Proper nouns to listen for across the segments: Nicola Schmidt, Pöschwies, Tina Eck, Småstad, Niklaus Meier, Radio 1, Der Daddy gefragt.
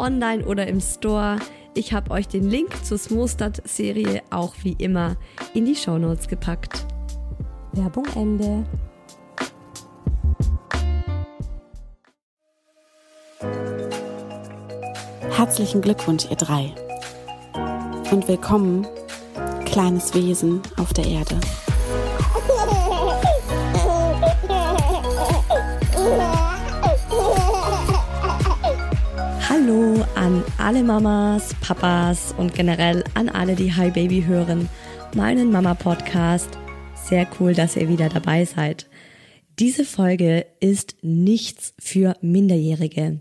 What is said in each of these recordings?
online oder im Store. Ich habe euch den Link zur Småstad-Serie auch wie immer in die Shownotes gepackt. Werbung Ende. Herzlichen Glückwunsch, ihr drei. Und willkommen, kleines Wesen auf der Erde. Hallo an alle Mamas, Papas und generell an alle, die Hi Baby hören, meinen Mama-Podcast. Sehr cool, dass ihr wieder dabei seid. Diese Folge ist nichts für Minderjährige,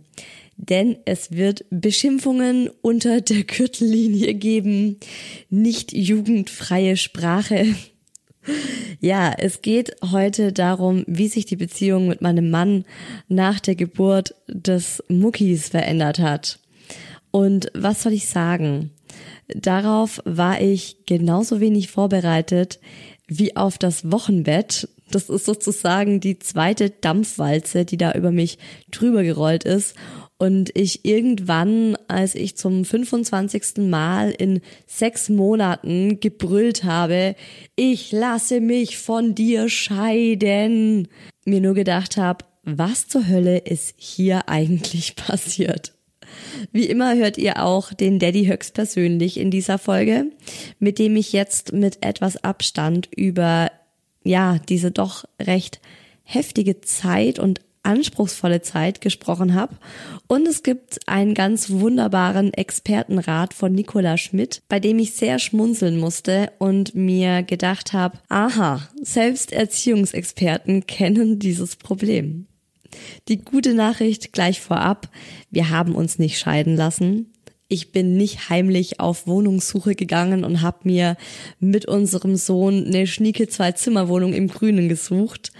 denn es wird Beschimpfungen unter der Gürtellinie geben, nicht jugendfreie Sprache. Ja, es geht heute darum, wie sich die Beziehung mit meinem Mann nach der Geburt des Muckis verändert hat. Und was soll ich sagen? Darauf war ich genauso wenig vorbereitet wie auf das Wochenbett. Das ist sozusagen die zweite Dampfwalze, die da über mich drüber gerollt ist. Und ich irgendwann, als ich zum 25. Mal in 6 Monaten gebrüllt habe, ich lasse mich von dir scheiden, mir nur gedacht habe, was zur Hölle ist hier eigentlich passiert? Wie immer hört ihr auch den Daddy höchstpersönlich in dieser Folge, mit dem ich jetzt mit etwas Abstand über, ja, diese doch recht heftige Zeit und anspruchsvolle Zeit gesprochen habe. Und es gibt einen ganz wunderbaren Expertenrat von Nicola Schmidt, bei dem ich sehr schmunzeln musste und mir gedacht habe, aha, selbst Erziehungsexperten kennen dieses Problem. Die gute Nachricht gleich vorab, wir haben uns nicht scheiden lassen. Ich bin nicht heimlich auf Wohnungssuche gegangen und habe mir mit unserem Sohn eine schnieke 2-Zimmer-Wohnung im Grünen gesucht.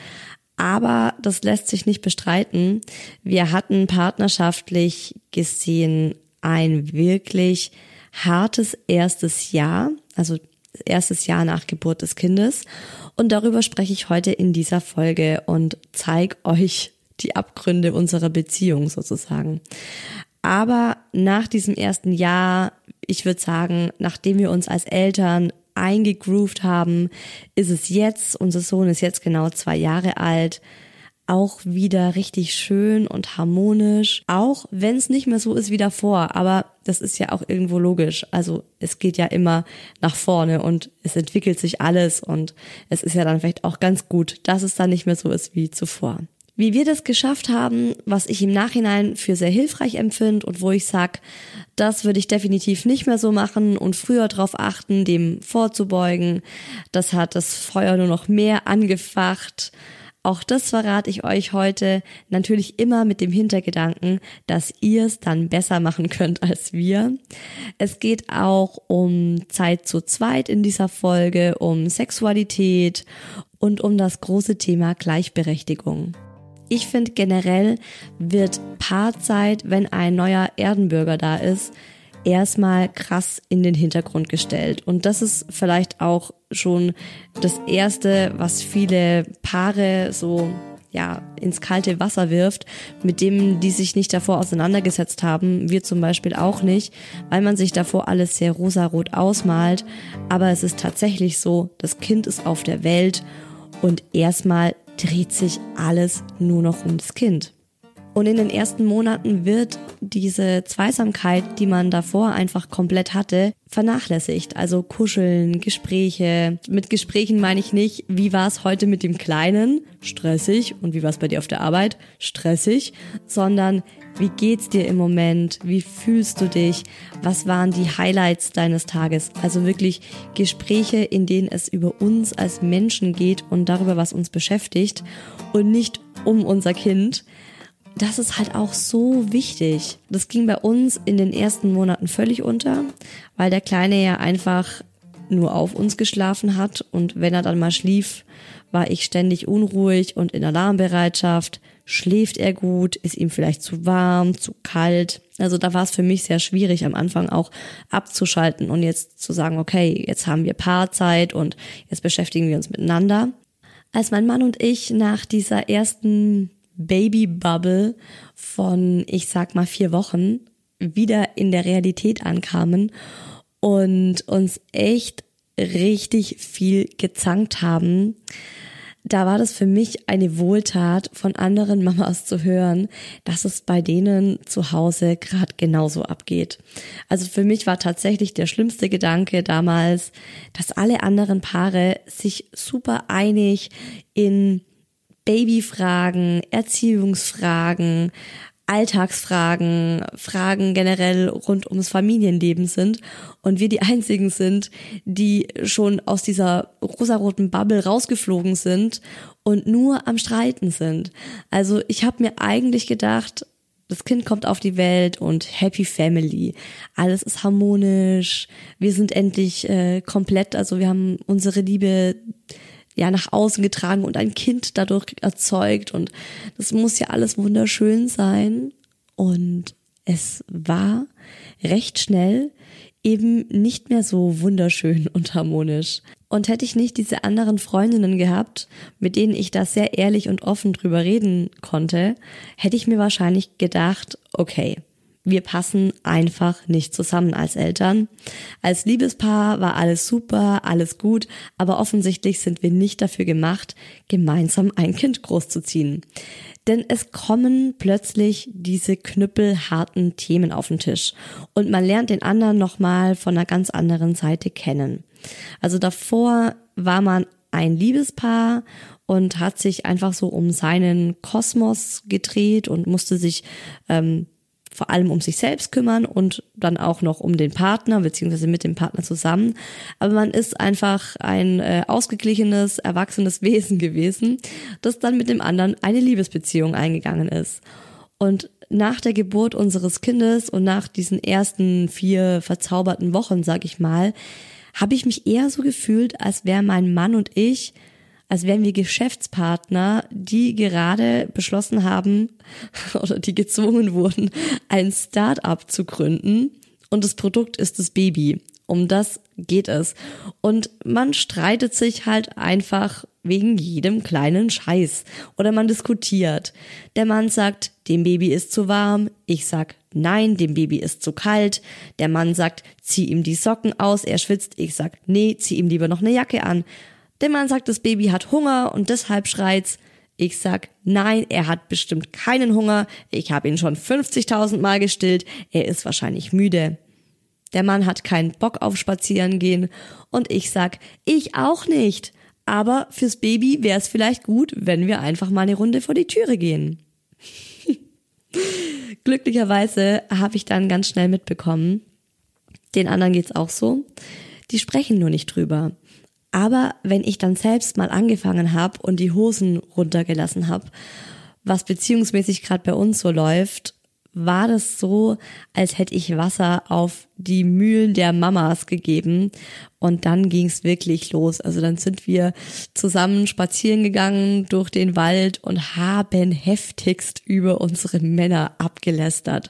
Aber das lässt sich nicht bestreiten. Wir hatten partnerschaftlich gesehen ein wirklich hartes erstes Jahr, also erstes Jahr nach Geburt des Kindes. Und darüber spreche ich heute in dieser Folge und zeige euch die Abgründe unserer Beziehung sozusagen. Aber nach diesem ersten Jahr, ich würde sagen, nachdem wir uns als Eltern eingegroovt haben, ist es jetzt, unser Sohn ist jetzt genau 2 Jahre alt, auch wieder richtig schön und harmonisch, auch wenn es nicht mehr so ist wie davor, aber das ist ja auch irgendwo logisch, also es geht ja immer nach vorne und es entwickelt sich alles und es ist ja dann vielleicht auch ganz gut, dass es dann nicht mehr so ist wie zuvor. Wie wir das geschafft haben, was ich im Nachhinein für sehr hilfreich empfinde und wo ich sage, das würde ich definitiv nicht mehr so machen und früher darauf achten, dem vorzubeugen, das hat das Feuer nur noch mehr angefacht. Auch das verrate ich euch heute, natürlich immer mit dem Hintergedanken, dass ihr es dann besser machen könnt als wir. Es geht auch um Zeit zu zweit in dieser Folge, um Sexualität und um das große Thema Gleichberechtigung. Ich finde generell wird Paarzeit, wenn ein neuer Erdenbürger da ist, erstmal krass in den Hintergrund gestellt. Und das ist vielleicht auch schon das Erste, was viele Paare so ins kalte Wasser wirft, mit dem die sich nicht davor auseinandergesetzt haben, wir zum Beispiel auch nicht, weil man sich davor alles sehr rosarot ausmalt. Aber es ist tatsächlich so, das Kind ist auf der Welt und erstmal dreht sich alles nur noch ums Kind. Und in den ersten Monaten wird diese Zweisamkeit, die man davor einfach komplett hatte, vernachlässigt. Also Kuscheln, Gespräche. Mit Gesprächen meine ich nicht, wie war es heute mit dem Kleinen? Stressig. Und wie war es bei dir auf der Arbeit? Stressig. Sondern wie geht's dir im Moment? Wie fühlst du dich? Was waren die Highlights deines Tages? Also wirklich Gespräche, in denen es über uns als Menschen geht und darüber, was uns beschäftigt und nicht um unser Kind. Das ist halt auch so wichtig. Das ging bei uns in den ersten Monaten völlig unter, weil der Kleine ja einfach nur auf uns geschlafen hat und wenn er dann mal schlief, war ich ständig unruhig und in Alarmbereitschaft. Schläft er gut? Ist ihm vielleicht zu warm, zu kalt? Also da war es für mich sehr schwierig am Anfang auch abzuschalten und jetzt zu sagen, okay, jetzt haben wir Paarzeit und jetzt beschäftigen wir uns miteinander. Als mein Mann und ich nach dieser ersten Babybubble von, ich sag mal, 4 Wochen wieder in der Realität ankamen und uns echt richtig viel gezankt haben, da war das für mich eine Wohltat, von anderen Mamas zu hören, dass es bei denen zu Hause gerade genauso abgeht. Also für mich war tatsächlich der schlimmste Gedanke damals, dass alle anderen Paare sich super einig in Babyfragen, Erziehungsfragen, Alltagsfragen, Fragen generell rund ums Familienleben sind und wir die einzigen sind, die schon aus dieser rosaroten Bubble rausgeflogen sind und nur am Streiten sind. Also ich habe mir eigentlich gedacht, das Kind kommt auf die Welt und Happy Family. Alles ist harmonisch, wir sind endlich komplett, also wir haben unsere Liebe nach außen getragen und ein Kind dadurch erzeugt und das muss ja alles wunderschön sein. Und es war recht schnell eben nicht mehr so wunderschön und harmonisch. Und hätte ich nicht diese anderen Freundinnen gehabt, mit denen ich da sehr ehrlich und offen drüber reden konnte, hätte ich mir wahrscheinlich gedacht, okay, wir passen einfach nicht zusammen als Eltern. Als Liebespaar war alles super, alles gut, aber offensichtlich sind wir nicht dafür gemacht, gemeinsam ein Kind großzuziehen. Denn es kommen plötzlich diese knüppelharten Themen auf den Tisch und man lernt den anderen nochmal von einer ganz anderen Seite kennen. Also davor war man ein Liebespaar und hat sich einfach so um seinen Kosmos gedreht und musste sich vor allem um sich selbst kümmern und dann auch noch um den Partner beziehungsweise mit dem Partner zusammen. Aber man ist einfach ein ausgeglichenes, erwachsenes Wesen gewesen, das dann mit dem anderen eine Liebesbeziehung eingegangen ist. Und nach der Geburt unseres Kindes und nach diesen ersten 4 verzauberten Wochen, sag ich mal, habe ich mich eher so gefühlt, als wäre mein Mann und ich, als wären wir Geschäftspartner, die gerade beschlossen haben oder die gezwungen wurden, ein Start-up zu gründen und das Produkt ist das Baby. Um das geht es. Und man streitet sich halt einfach wegen jedem kleinen Scheiß oder man diskutiert. Der Mann sagt, dem Baby ist zu warm. Ich sag, nein, dem Baby ist zu kalt. Der Mann sagt, zieh ihm die Socken aus, er schwitzt. Ich sag, nee, zieh ihm lieber noch eine Jacke an. Der Mann sagt, das Baby hat Hunger und deshalb schreit's. Ich sag, nein, er hat bestimmt keinen Hunger. Ich habe ihn schon 50.000 Mal gestillt. Er ist wahrscheinlich müde. Der Mann hat keinen Bock auf Spazierengehen. Und ich sag, ich auch nicht. Aber fürs Baby wäre es vielleicht gut, wenn wir einfach mal eine Runde vor die Türe gehen. Glücklicherweise habe ich dann ganz schnell mitbekommen, den anderen geht's auch so. Die sprechen nur nicht drüber. Aber wenn ich dann selbst mal angefangen habe und die Hosen runtergelassen habe, was beziehungsmäßig gerade bei uns so läuft, war das so, als hätte ich Wasser auf die Mühlen der Mamas gegeben. Und dann ging es wirklich los. Also dann sind wir zusammen spazieren gegangen durch den Wald und haben heftigst über unsere Männer abgelästert.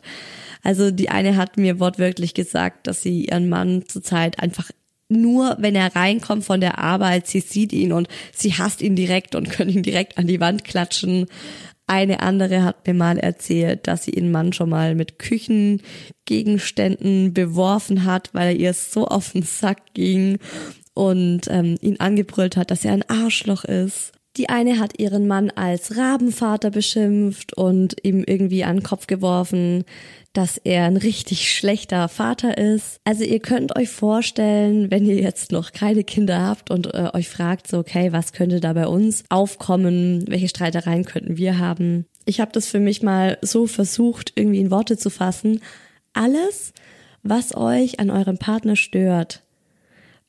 Also die eine hat mir wortwörtlich gesagt, dass sie ihren Mann zurzeit einfach nur, wenn er reinkommt von der Arbeit, sie sieht ihn und sie hasst ihn direkt und könnte ihn direkt an die Wand klatschen. Eine andere hat mir mal erzählt, dass sie ihren Mann schon mal mit Küchengegenständen beworfen hat, weil er ihr so auf den Sack ging und ihn angebrüllt hat, dass er ein Arschloch ist. Die eine hat ihren Mann als Rabenvater beschimpft und ihm irgendwie an den Kopf geworfen, dass er ein richtig schlechter Vater ist. Also ihr könnt euch vorstellen, wenn ihr jetzt noch keine Kinder habt und euch fragt, so okay, was könnte da bei uns aufkommen, welche Streitereien könnten wir haben. Ich habe das für mich mal so versucht, irgendwie in Worte zu fassen. Alles, was euch an eurem Partner stört,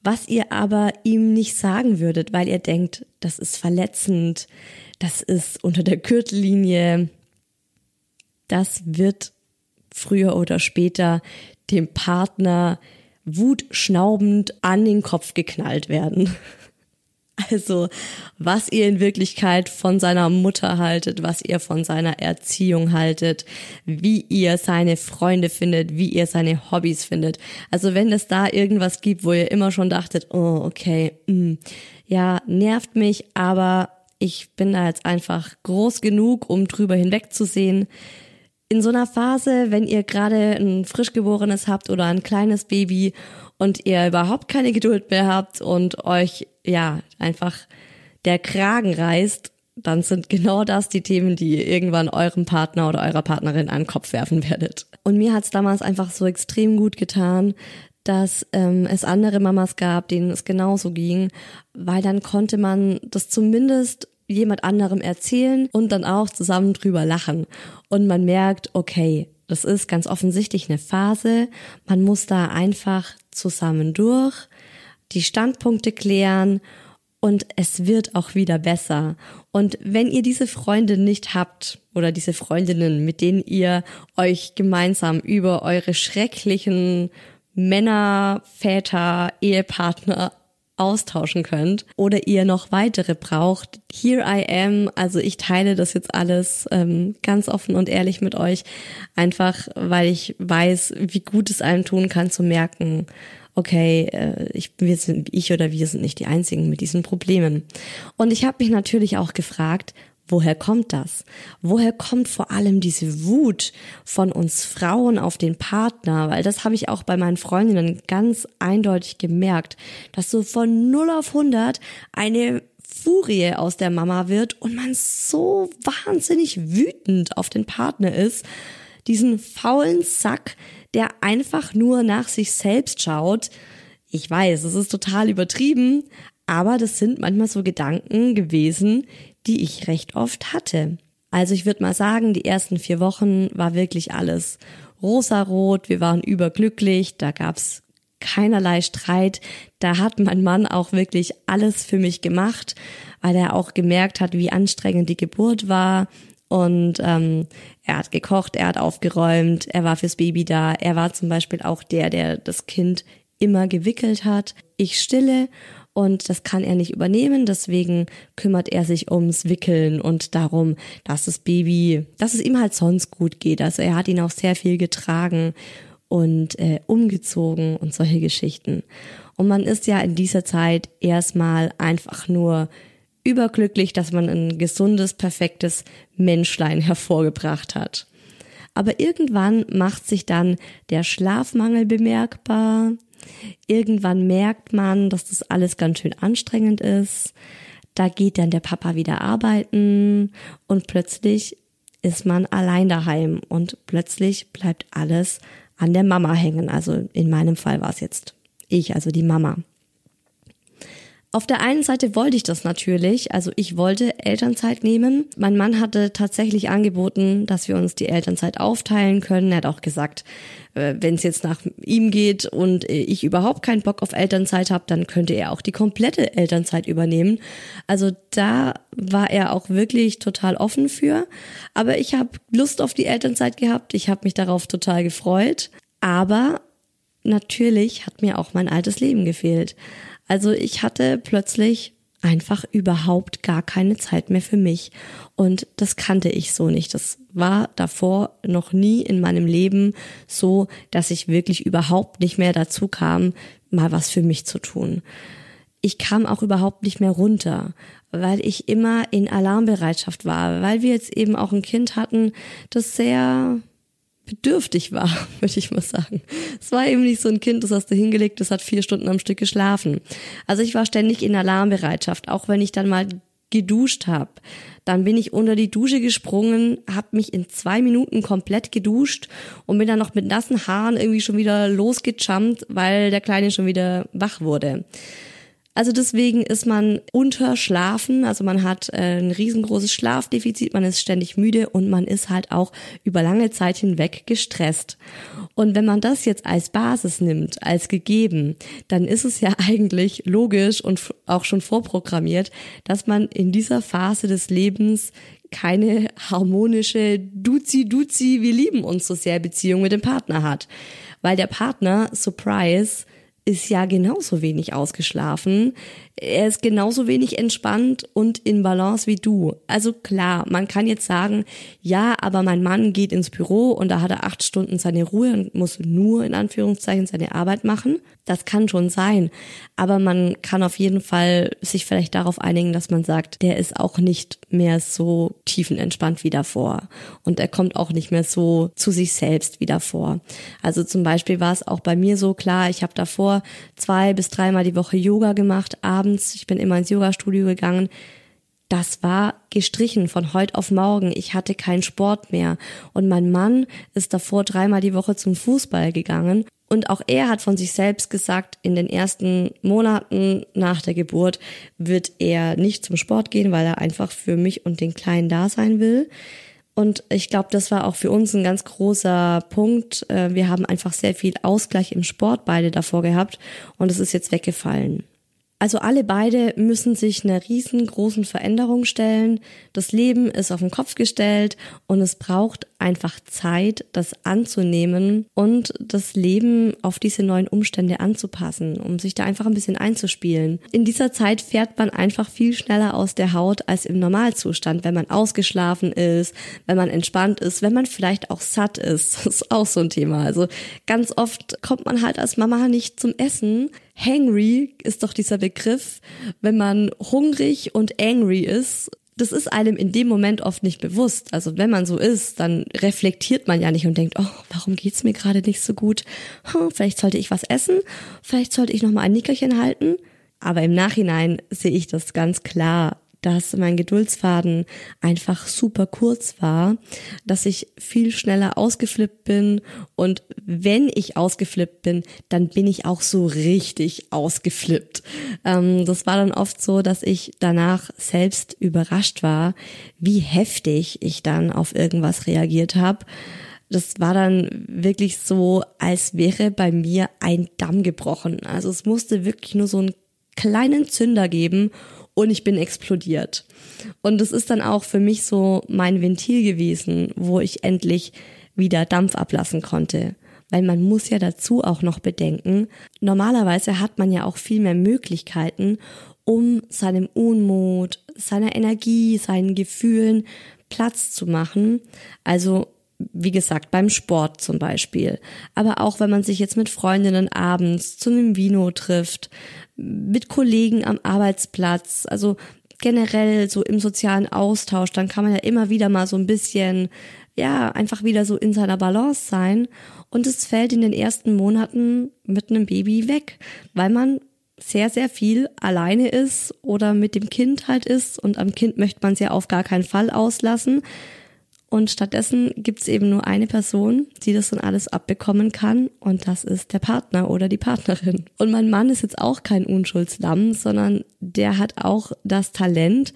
was ihr aber ihm nicht sagen würdet, weil ihr denkt, das ist verletzend, das ist unter der Gürtellinie, das wird früher oder später dem Partner wutschnaubend an den Kopf geknallt werden. Also, was ihr in Wirklichkeit von seiner Mutter haltet, was ihr von seiner Erziehung haltet, wie ihr seine Freunde findet, wie ihr seine Hobbys findet. Also, wenn es da irgendwas gibt, wo ihr immer schon dachtet, oh, okay, ja, nervt mich, aber ich bin da jetzt einfach groß genug, um drüber hinwegzusehen. In so einer Phase, wenn ihr gerade ein Frischgeborenes habt oder ein kleines Baby und ihr überhaupt keine Geduld mehr habt und euch, ja, einfach der Kragen reißt, dann sind genau das die Themen, die ihr irgendwann eurem Partner oder eurer Partnerin an den Kopf werfen werdet. Und mir hat's damals einfach so extrem gut getan, dass es andere Mamas gab, denen es genauso ging, weil dann konnte man das zumindest jemand anderem erzählen und dann auch zusammen drüber lachen. Und man merkt, okay, das ist ganz offensichtlich eine Phase. Man muss da einfach zusammen durch, die Standpunkte klären und es wird auch wieder besser. Und wenn ihr diese Freunde nicht habt oder diese Freundinnen, mit denen ihr euch gemeinsam über eure schrecklichen Männer, Väter, Ehepartner austauschen könnt oder ihr noch weitere braucht. Here I am, also ich teile das jetzt alles ganz offen und ehrlich mit euch, einfach weil ich weiß, wie gut es einem tun kann zu merken, okay, wir sind nicht die Einzigen mit diesen Problemen. Und ich habe mich natürlich auch gefragt, woher kommt das? Woher kommt vor allem diese Wut von uns Frauen auf den Partner? Weil das habe ich auch bei meinen Freundinnen ganz eindeutig gemerkt, dass so von 0 auf 100 eine Furie aus der Mama wird und man so wahnsinnig wütend auf den Partner ist, diesen faulen Sack, der einfach nur nach sich selbst schaut. Ich weiß, es ist total übertrieben, aber das sind manchmal so Gedanken gewesen, die ich recht oft hatte. Also ich würde mal sagen, die ersten 4 Wochen war wirklich alles rosarot, wir waren überglücklich, da gab's keinerlei Streit. Da hat mein Mann auch wirklich alles für mich gemacht, weil er auch gemerkt hat, wie anstrengend die Geburt war. Und er hat gekocht, er hat aufgeräumt, er war fürs Baby da. Er war zum Beispiel auch der das Kind immer gewickelt hat. Ich stille. Und das kann er nicht übernehmen, deswegen kümmert er sich ums Wickeln und darum, dass das Baby, dass es ihm halt sonst gut geht. Also er hat ihn auch sehr viel getragen und umgezogen und solche Geschichten. Und man ist ja in dieser Zeit erstmal einfach nur überglücklich, dass man ein gesundes, perfektes Menschlein hervorgebracht hat. Aber irgendwann macht sich dann der Schlafmangel bemerkbar. Irgendwann merkt man, dass das alles ganz schön anstrengend ist. Da geht dann der Papa wieder arbeiten und plötzlich ist man allein daheim und plötzlich bleibt alles an der Mama hängen. Also in meinem Fall war es jetzt ich, also die Mama. Auf der einen Seite wollte ich das natürlich, also ich wollte Elternzeit nehmen. Mein Mann hatte tatsächlich angeboten, dass wir uns die Elternzeit aufteilen können. Er hat auch gesagt, wenn es jetzt nach ihm geht und ich überhaupt keinen Bock auf Elternzeit habe, dann könnte er auch die komplette Elternzeit übernehmen. Also da war er auch wirklich total offen für. Aber ich habe Lust auf die Elternzeit gehabt. Ich habe mich darauf total gefreut. Aber natürlich hat mir auch mein altes Leben gefehlt. Also ich hatte plötzlich einfach überhaupt gar keine Zeit mehr für mich. Und das kannte ich so nicht. Das war davor noch nie in meinem Leben so, dass ich wirklich überhaupt nicht mehr dazu kam, mal was für mich zu tun. Ich kam auch überhaupt nicht mehr runter, weil ich immer in Alarmbereitschaft war, weil wir jetzt eben auch ein Kind hatten, das sehr bedürftig war, würde ich mal sagen. Es war eben nicht so ein Kind, das hast du hingelegt, das hat 4 Stunden am Stück geschlafen. Also ich war ständig in Alarmbereitschaft, auch wenn ich dann mal geduscht habe. Dann bin ich unter die Dusche gesprungen, habe mich in 2 Minuten komplett geduscht und bin dann noch mit nassen Haaren irgendwie schon wieder losgejumpt, weil der Kleine schon wieder wach wurde. Also deswegen ist man unterschlafen, also man hat ein riesengroßes Schlafdefizit, man ist ständig müde und man ist halt auch über lange Zeit hinweg gestresst. Und wenn man das jetzt als Basis nimmt, als gegeben, dann ist es ja eigentlich logisch und auch schon vorprogrammiert, dass man in dieser Phase des Lebens keine harmonische Duzi-Duzi, wir lieben uns so sehr Beziehung mit dem Partner hat. Weil der Partner, Surprise, ist ja genauso wenig ausgeschlafen, er ist genauso wenig entspannt und in Balance wie du. Also klar, man kann jetzt sagen, ja, aber mein Mann geht ins Büro und da hat er 8 Stunden seine Ruhe und muss nur in Anführungszeichen seine Arbeit machen. Das kann schon sein, aber man kann auf jeden Fall sich vielleicht darauf einigen, dass man sagt, der ist auch nicht mehr so tiefenentspannt wie davor und er kommt auch nicht mehr so zu sich selbst wie davor. Also zum Beispiel war es auch bei mir so, klar, ich habe davor 2 bis 3 Mal die Woche Yoga gemacht, abends. Ich bin immer ins Yoga-Studio gegangen. Das war gestrichen von heute auf morgen. Ich hatte keinen Sport mehr. Und mein Mann ist davor 3-mal die Woche zum Fußball gegangen. Und auch er hat von sich selbst gesagt, in den ersten Monaten nach der Geburt wird er nicht zum Sport gehen, weil er einfach für mich und den Kleinen da sein will. Und ich glaube, das war auch für uns ein ganz großer Punkt. Wir haben einfach sehr viel Ausgleich im Sport beide davor gehabt und es ist jetzt weggefallen. Also alle beide müssen sich einer riesengroßen Veränderung stellen. Das Leben ist auf den Kopf gestellt und es braucht einfach Zeit, das anzunehmen und das Leben auf diese neuen Umstände anzupassen, um sich da einfach ein bisschen einzuspielen. In dieser Zeit fährt man einfach viel schneller aus der Haut als im Normalzustand, wenn man ausgeschlafen ist, wenn man entspannt ist, wenn man vielleicht auch satt ist. Das ist auch so ein Thema. Also ganz oft kommt man halt als Mama nicht zum Essen. Hangry ist doch dieser Begriff, wenn man hungrig und angry ist. Das ist einem in dem Moment oft nicht bewusst. Also wenn man so ist, dann reflektiert man ja nicht und denkt, oh, warum geht's mir gerade nicht so gut? Vielleicht sollte ich was essen, vielleicht sollte ich nochmal ein Nickerchen halten. Aber im Nachhinein sehe ich das ganz klar, dass mein Geduldsfaden einfach super kurz war, dass ich viel schneller ausgeflippt bin und wenn ich ausgeflippt bin, dann bin ich auch so richtig ausgeflippt. Das war dann oft so, dass ich danach selbst überrascht war, wie heftig ich dann auf irgendwas reagiert habe. Das war dann wirklich so, als wäre bei mir ein Damm gebrochen. Also es musste wirklich nur so einen kleinen Zünder geben und ich bin explodiert. Und das ist dann auch für mich so mein Ventil gewesen, wo ich endlich wieder Dampf ablassen konnte. Weil man muss ja dazu auch noch bedenken, normalerweise hat man ja auch viel mehr Möglichkeiten, um seinem Unmut, seiner Energie, seinen Gefühlen Platz zu machen. Also wie gesagt, beim Sport zum Beispiel. Aber auch, wenn man sich jetzt mit Freundinnen abends zu einem Vino trifft, mit Kollegen am Arbeitsplatz, also generell so im sozialen Austausch, dann kann man ja immer wieder mal so ein bisschen, ja, einfach wieder so in seiner Balance sein. Und es fällt in den ersten Monaten mit einem Baby weg, weil man sehr, sehr viel alleine ist oder mit dem Kind halt ist und am Kind möchte man es ja auf gar keinen Fall auslassen. Und stattdessen gibt es eben nur eine Person, die das dann alles abbekommen kann, und das ist der Partner oder die Partnerin. Und mein Mann ist jetzt auch kein Unschuldslamm, sondern der hat auch das Talent,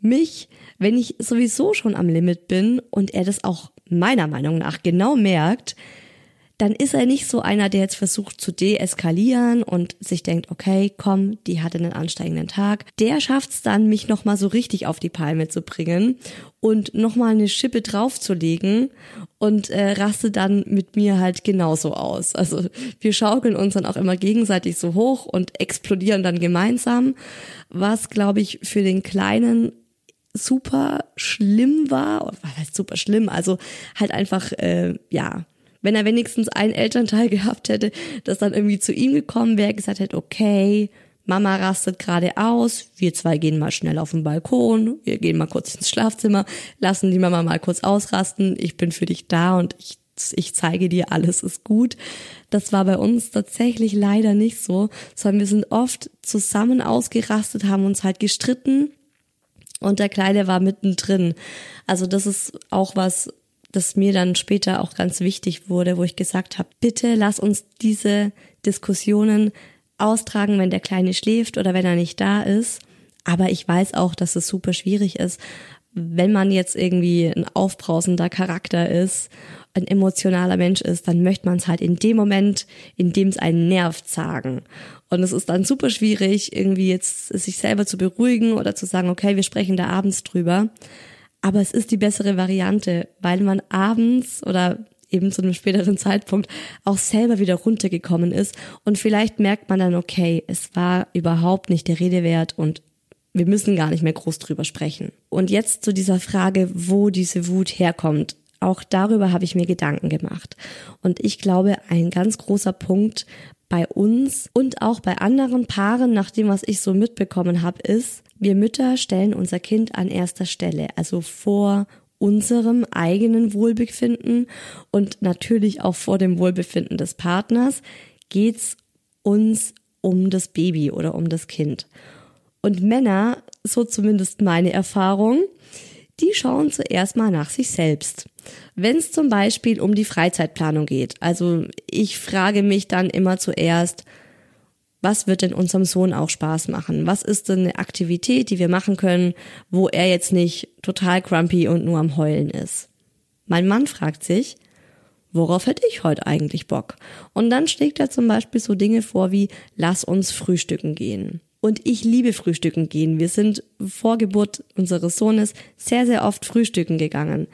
mich, wenn ich sowieso schon am Limit bin und er das auch meiner Meinung nach genau merkt, dann ist er nicht so einer, der jetzt versucht zu deeskalieren und sich denkt, okay, komm, die hatte einen ansteigenden Tag. Der schafft's dann, mich nochmal so richtig auf die Palme zu bringen und nochmal eine Schippe draufzulegen und rastet dann mit mir halt genauso aus. Also wir schaukeln uns dann auch immer gegenseitig so hoch und explodieren dann gemeinsam, was, glaube ich, für den Kleinen super schlimm war. Was heißt super schlimm? Also halt einfach, wenn er wenigstens einen Elternteil gehabt hätte, das dann irgendwie zu ihm gekommen wäre, gesagt hätte, okay, Mama rastet gerade aus, wir zwei gehen mal schnell auf den Balkon, wir gehen mal kurz ins Schlafzimmer, lassen die Mama mal kurz ausrasten, ich bin für dich da und ich zeige dir, alles ist gut. Das war bei uns tatsächlich leider nicht so, sondern wir sind oft zusammen ausgerastet, haben uns halt gestritten und der Kleine war mittendrin. Also das ist auch was, das mir dann später auch ganz wichtig wurde, wo ich gesagt habe, bitte lass uns diese Diskussionen austragen, wenn der Kleine schläft oder wenn er nicht da ist. Aber ich weiß auch, dass es super schwierig ist, wenn man jetzt irgendwie ein aufbrausender Charakter ist, ein emotionaler Mensch ist, dann möchte man es halt in dem Moment, in dem es einen nervt, sagen. Und es ist dann super schwierig, irgendwie jetzt sich selber zu beruhigen oder zu sagen, okay, wir sprechen da abends drüber. Aber es ist die bessere Variante, weil man abends oder eben zu einem späteren Zeitpunkt auch selber wieder runtergekommen ist. Und vielleicht merkt man dann, okay, es war überhaupt nicht der Rede wert und wir müssen gar nicht mehr groß drüber sprechen. Und jetzt zu dieser Frage, wo diese Wut herkommt. Auch darüber habe ich mir Gedanken gemacht. Und ich glaube, ein ganz großer Punkt bei uns und auch bei anderen Paaren, nach dem, was ich so mitbekommen habe, ist, wir Mütter stellen unser Kind an erster Stelle, also vor unserem eigenen Wohlbefinden und natürlich auch vor dem Wohlbefinden des Partners geht's uns um das Baby oder um das Kind. Und Männer, so zumindest meine Erfahrung, die schauen zuerst mal nach sich selbst. Wenn es zum Beispiel um die Freizeitplanung geht, also ich frage mich dann immer zuerst, was wird denn unserem Sohn auch Spaß machen? Was ist denn eine Aktivität, die wir machen können, wo er jetzt nicht total grumpy und nur am Heulen ist? Mein Mann fragt sich, worauf hätte ich heute eigentlich Bock? Und dann schlägt er zum Beispiel so Dinge vor wie, lass uns frühstücken gehen. Und ich liebe frühstücken gehen. Wir sind vor Geburt unseres Sohnes sehr, sehr oft frühstücken gegangen.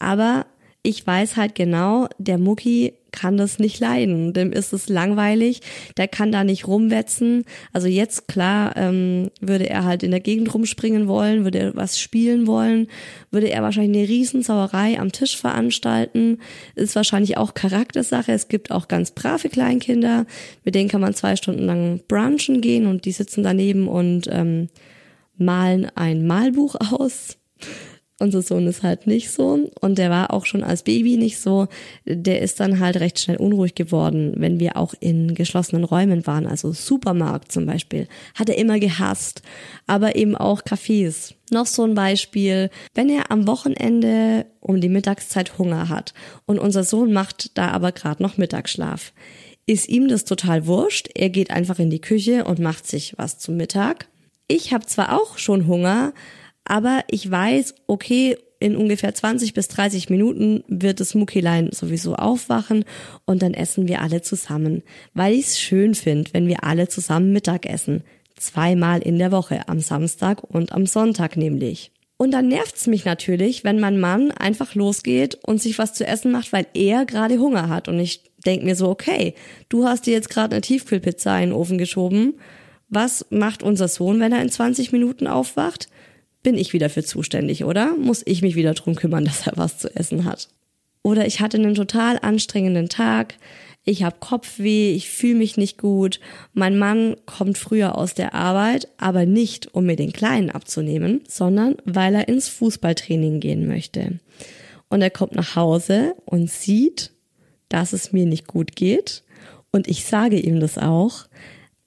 Aber ich weiß halt genau, der Mucki kann das nicht leiden, dem ist es langweilig, der kann da nicht rumwetzen. Also jetzt, klar, würde er halt in der Gegend rumspringen wollen, würde er was spielen wollen, würde er wahrscheinlich eine Riesensauerei am Tisch veranstalten. Ist wahrscheinlich auch Charaktersache, es gibt auch ganz brave Kleinkinder, mit denen kann man 2 Stunden lang brunchen gehen und die sitzen daneben und malen ein Malbuch aus. Unser Sohn ist halt nicht so und der war auch schon als Baby nicht so. Der ist dann halt recht schnell unruhig geworden, wenn wir auch in geschlossenen Räumen waren, also Supermarkt zum Beispiel, hat er immer gehasst, aber eben auch Cafés. Noch so ein Beispiel, wenn er am Wochenende um die Mittagszeit Hunger hat und unser Sohn macht da aber gerade noch Mittagsschlaf, ist ihm das total wurscht, er geht einfach in die Küche und macht sich was zum Mittag. Ich habe zwar auch schon Hunger, aber ich weiß, okay, in ungefähr 20 bis 30 Minuten wird das Muckilein sowieso aufwachen und dann essen wir alle zusammen. Weil ich es schön finde, wenn wir alle zusammen Mittag essen. 2-mal in der Woche, am Samstag und am Sonntag nämlich. Und dann nervt's mich natürlich, wenn mein Mann einfach losgeht und sich was zu essen macht, weil er gerade Hunger hat. Und ich denk mir so, okay, du hast dir jetzt gerade eine Tiefkühlpizza in den Ofen geschoben. Was macht unser Sohn, wenn er in 20 Minuten aufwacht? Bin ich wieder für zuständig, oder? Muss ich mich wieder drum kümmern, dass er was zu essen hat? Oder ich hatte einen total anstrengenden Tag, ich habe Kopfweh, ich fühle mich nicht gut, mein Mann kommt früher aus der Arbeit, aber nicht, um mir den Kleinen abzunehmen, sondern weil er ins Fußballtraining gehen möchte. Und er kommt nach Hause und sieht, dass es mir nicht gut geht und ich sage ihm das auch,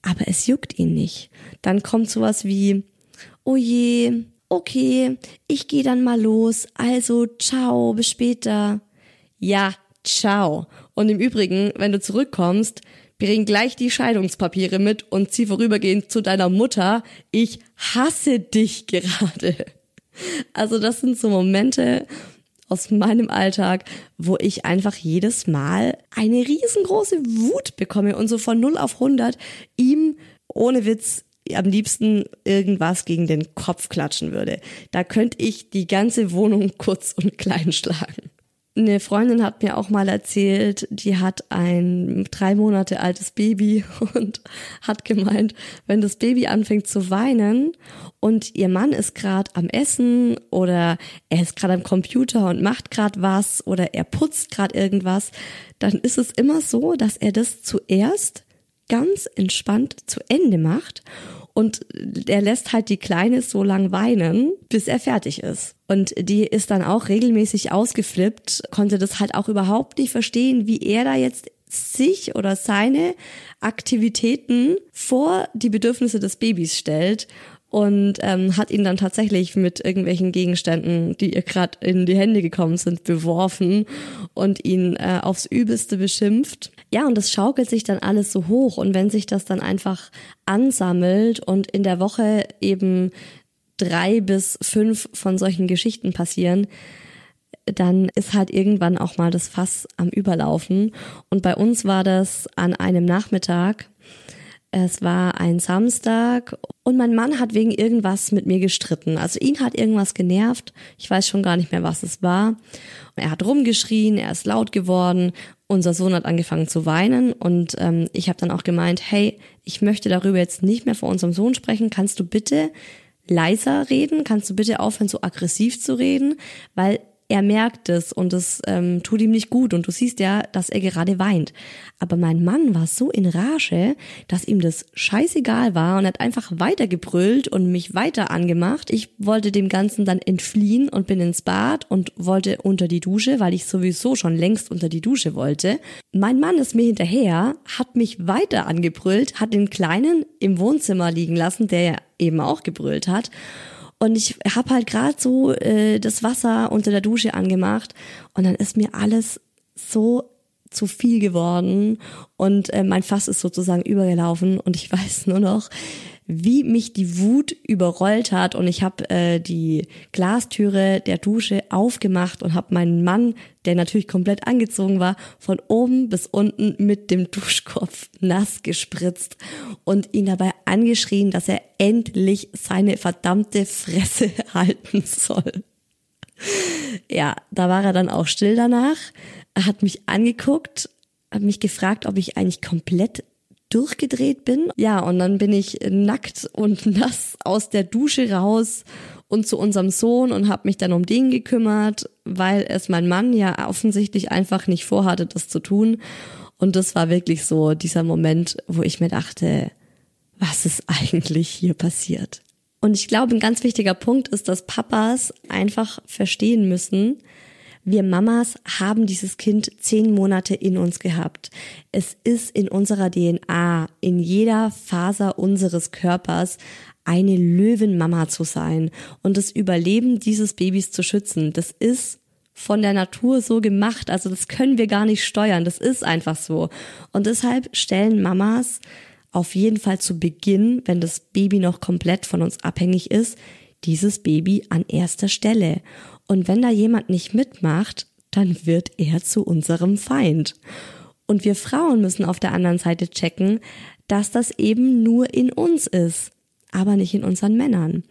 aber es juckt ihn nicht. Dann kommt sowas wie, oh je, okay, ich gehe dann mal los, also ciao, bis später. Ja, ciao. Und im Übrigen, wenn du zurückkommst, bring gleich die Scheidungspapiere mit und zieh vorübergehend zu deiner Mutter. Ich hasse dich gerade. Also das sind so Momente aus meinem Alltag, wo ich einfach jedes Mal eine riesengroße Wut bekomme und so von 0 auf 100 ihm ohne Witz am liebsten irgendwas gegen den Kopf klatschen würde. Da könnte ich die ganze Wohnung kurz und klein schlagen. Eine Freundin hat mir auch mal erzählt, die hat ein 3 Monate altes Baby und hat gemeint, wenn das Baby anfängt zu weinen und ihr Mann ist gerade am Essen oder er ist gerade am Computer und macht gerade was oder er putzt gerade irgendwas, dann ist es immer so, dass er das zuerst ganz entspannt zu Ende macht und er lässt halt die Kleine so lang weinen, bis er fertig ist. Und die ist dann auch regelmäßig ausgeflippt, konnte das halt auch überhaupt nicht verstehen, wie er da jetzt sich oder seine Aktivitäten vor die Bedürfnisse des Babys stellt und hat ihn dann tatsächlich mit irgendwelchen Gegenständen, die ihr gerade in die Hände gekommen sind, beworfen und ihn aufs Übelste beschimpft. Ja, und das schaukelt sich dann alles so hoch und wenn sich das dann einfach ansammelt und in der Woche eben 3 bis 5 von solchen Geschichten passieren, dann ist halt irgendwann auch mal das Fass am Überlaufen. Und bei uns war das an einem Nachmittag, es war ein Samstag und mein Mann hat wegen irgendwas mit mir gestritten. Also ihn hat irgendwas genervt, ich weiß schon gar nicht mehr, was es war. Er hat rumgeschrien, er ist laut geworden, unser Sohn hat angefangen zu weinen und ich habe dann auch gemeint, hey, ich möchte darüber jetzt nicht mehr vor unserem Sohn sprechen, kannst du bitte leiser reden, kannst du bitte aufhören, so aggressiv zu reden, weil er merkt es und es tut ihm nicht gut und du siehst ja, dass er gerade weint. Aber mein Mann war so in Rage, dass ihm das scheißegal war und hat einfach weitergebrüllt und mich weiter angemacht. Ich wollte dem Ganzen dann entfliehen und bin ins Bad und wollte unter die Dusche, weil ich sowieso schon längst unter die Dusche wollte. Mein Mann ist mir hinterher, hat mich weiter angebrüllt, hat den Kleinen im Wohnzimmer liegen lassen, der eben auch gebrüllt hat. Und ich habe halt gerade so das Wasser unter der Dusche angemacht und dann ist mir alles so zu viel geworden und mein Fass ist sozusagen übergelaufen und ich weiß nur noch, wie mich die Wut überrollt hat und ich habe die Glastüre der Dusche aufgemacht und habe meinen Mann, der natürlich komplett angezogen war, von oben bis unten mit dem Duschkopf nass gespritzt und ihn dabei angeschrien, dass er endlich seine verdammte Fresse halten soll. Ja, da war er dann auch still danach, hat mich angeguckt, hat mich gefragt, ob ich eigentlich komplett durchgedreht bin. Ja, und dann bin ich nackt und nass aus der Dusche raus und zu unserem Sohn und habe mich dann um den gekümmert, weil es mein Mann ja offensichtlich einfach nicht vorhatte, das zu tun. Und das war wirklich so dieser Moment, wo ich mir dachte, was ist eigentlich hier passiert? Und ich glaube, ein ganz wichtiger Punkt ist, dass Papas einfach verstehen müssen, wir Mamas haben dieses Kind 10 Monate in uns gehabt. Es ist in unserer DNA, in jeder Faser unseres Körpers, eine Löwenmama zu sein und das Überleben dieses Babys zu schützen. Das ist von der Natur so gemacht, also das können wir gar nicht steuern, das ist einfach so. Und deshalb stellen Mamas auf jeden Fall zu Beginn, wenn das Baby noch komplett von uns abhängig ist, dieses Baby an erster Stelle. Und wenn da jemand nicht mitmacht, dann wird er zu unserem Feind. Und wir Frauen müssen auf der anderen Seite checken, dass das eben nur in uns ist, aber nicht in unseren Männern.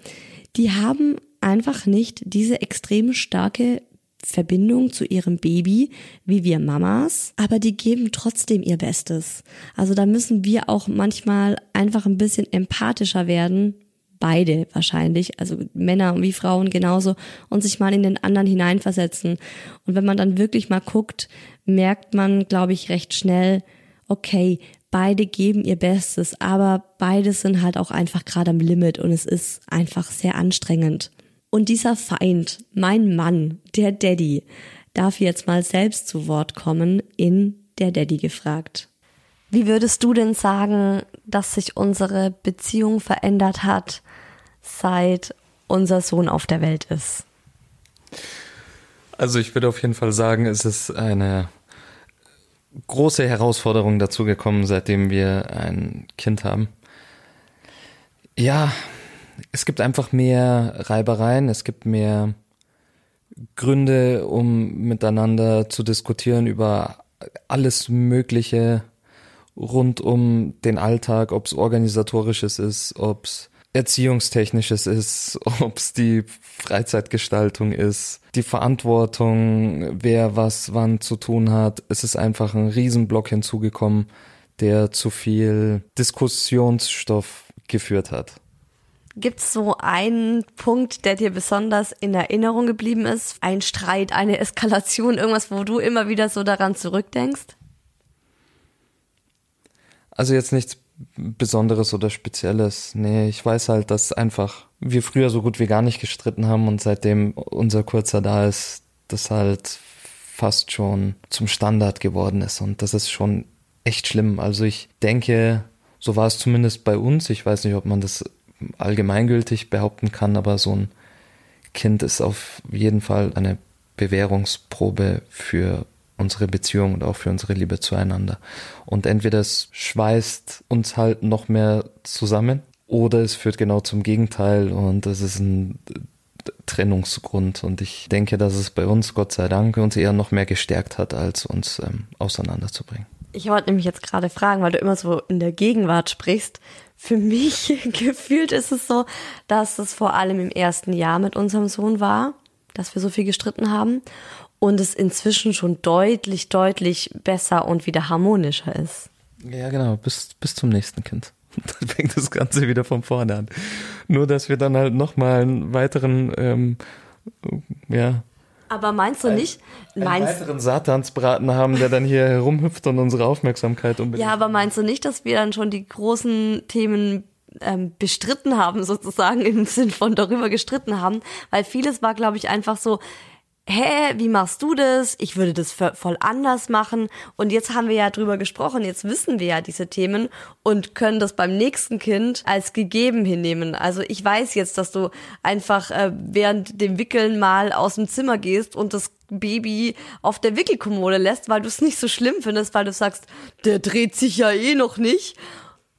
Die haben einfach nicht diese extrem starke Verbindung zu ihrem Baby, wie wir Mamas, aber die geben trotzdem ihr Bestes. Also da müssen wir auch manchmal einfach ein bisschen empathischer werden, beide wahrscheinlich, also Männer wie Frauen genauso, und sich mal in den anderen hineinversetzen. Und wenn man dann wirklich mal guckt, merkt man, glaube ich, recht schnell, okay, beide geben ihr Bestes, aber beide sind halt auch einfach gerade am Limit und es ist einfach sehr anstrengend. Und dieser Feind, mein Mann, der Daddy, darf jetzt mal selbst zu Wort kommen in Der Daddy gefragt. Wie würdest du denn sagen, dass sich unsere Beziehung verändert hat, seit unser Sohn auf der Welt ist? Also ich würde auf jeden Fall sagen, es ist eine große Herausforderung dazu gekommen, seitdem wir ein Kind haben. Ja, es gibt einfach mehr Reibereien, es gibt mehr Gründe, um miteinander zu diskutieren über alles Mögliche rund um den Alltag, ob es Organisatorisches ist, ob es Erziehungstechnisches ist, ob es die Freizeitgestaltung ist, die Verantwortung, wer was wann zu tun hat. Es ist einfach ein Riesenblock hinzugekommen, der zu viel Diskussionsstoff geführt hat. Gibt es so einen Punkt, der dir besonders in Erinnerung geblieben ist? Ein Streit, eine Eskalation, irgendwas, wo du immer wieder so daran zurückdenkst? Also jetzt nichts Besonderes oder Spezielles. Nee, ich weiß halt, dass einfach wir früher so gut wie gar nicht gestritten haben und seitdem unser Kurzer da ist, das halt fast schon zum Standard geworden ist. Und das ist schon echt schlimm. Also ich denke, so war es zumindest bei uns. Ich weiß nicht, ob man das allgemeingültig behaupten kann, aber so ein Kind ist auf jeden Fall eine Bewährungsprobe für unsere Beziehung und auch für unsere Liebe zueinander. Und entweder es schweißt uns halt noch mehr zusammen oder es führt genau zum Gegenteil und es ist ein Trennungsgrund. Und ich denke, dass es bei uns, Gott sei Dank, uns eher noch mehr gestärkt hat, als uns auseinanderzubringen. Ich wollte nämlich jetzt gerade fragen, weil du immer so in der Gegenwart sprichst. Für mich gefühlt ist es so, dass es vor allem im ersten Jahr mit unserem Sohn war, dass wir so viel gestritten haben und es inzwischen schon deutlich, deutlich besser und wieder harmonischer ist. Ja, genau, bis zum nächsten Kind. Dann fängt das Ganze wieder von vorne an. Nur, dass wir dann halt nochmal einen weiteren, Aber meinst du nicht? Einen weiteren Satansbraten haben, der dann hier herumhüpft und unsere Aufmerksamkeit unbedingt. Ja, aber meinst du nicht, dass wir dann schon die großen Themen bestritten haben, sozusagen im Sinn von darüber gestritten haben? Weil vieles war, glaube ich, einfach so, hä, wie machst du das? Ich würde das voll anders machen. Und jetzt haben wir ja drüber gesprochen, jetzt wissen wir ja diese Themen und können das beim nächsten Kind als gegeben hinnehmen. Also ich weiß jetzt, dass du einfach während dem Wickeln mal aus dem Zimmer gehst und das Baby auf der Wickelkommode lässt, weil du es nicht so schlimm findest, weil du sagst, der dreht sich ja eh noch nicht.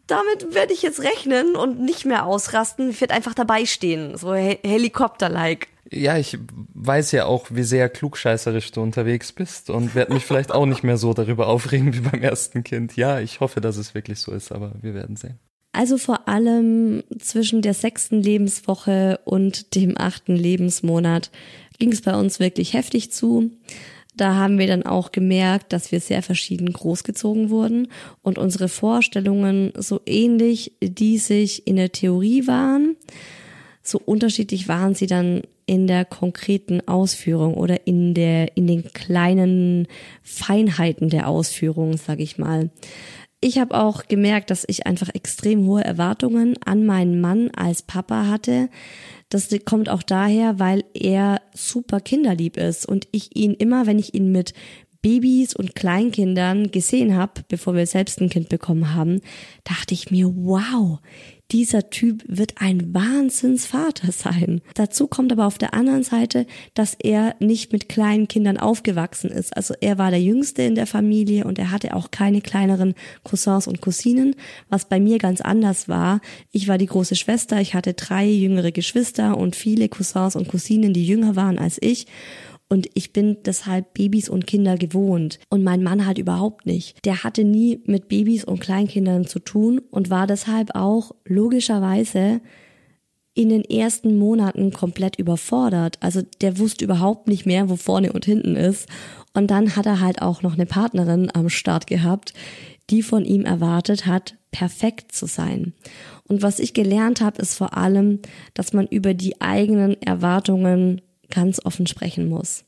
Damit werde ich jetzt rechnen und nicht mehr ausrasten. Ich werde einfach dabei stehen, so Helikopter-like. Ja, ich weiß ja auch, wie sehr klugscheißerisch du unterwegs bist und werde mich vielleicht auch nicht mehr so darüber aufregen wie beim ersten Kind. Ja, ich hoffe, dass es wirklich so ist, aber wir werden sehen. Also vor allem zwischen der 6. Lebenswoche und dem 8. Lebensmonat ging es bei uns wirklich heftig zu. Da haben wir dann auch gemerkt, dass wir sehr verschieden großgezogen wurden und unsere Vorstellungen so ähnlich, die sich in der Theorie waren, so unterschiedlich waren sie dann in der konkreten Ausführung oder in den kleinen Feinheiten der Ausführung, sage ich mal. Ich habe auch gemerkt, dass ich einfach extrem hohe Erwartungen an meinen Mann als Papa hatte. Das kommt auch daher, weil er super kinderlieb ist und ich ihn immer, wenn ich ihn mit Babys und Kleinkindern gesehen habe, bevor wir selbst ein Kind bekommen haben, dachte ich mir, wow, dieser Typ wird ein Wahnsinnsvater sein. Dazu kommt aber auf der anderen Seite, dass er nicht mit kleinen Kindern aufgewachsen ist. Also er war der Jüngste in der Familie und er hatte auch keine kleineren Cousins und Cousinen, was bei mir ganz anders war. Ich war die große Schwester, ich hatte 3 jüngere Geschwister und viele Cousins und Cousinen, die jünger waren als ich. Und ich bin deshalb Babys und Kinder gewohnt. Und mein Mann halt überhaupt nicht. Der hatte nie mit Babys und Kleinkindern zu tun und war deshalb auch logischerweise in den ersten Monaten komplett überfordert. Also der wusste überhaupt nicht mehr, wo vorne und hinten ist. Und dann hat er halt auch noch eine Partnerin am Start gehabt, die von ihm erwartet hat, perfekt zu sein. Und was ich gelernt habe, ist vor allem, dass man über die eigenen Erwartungen ganz offen sprechen muss.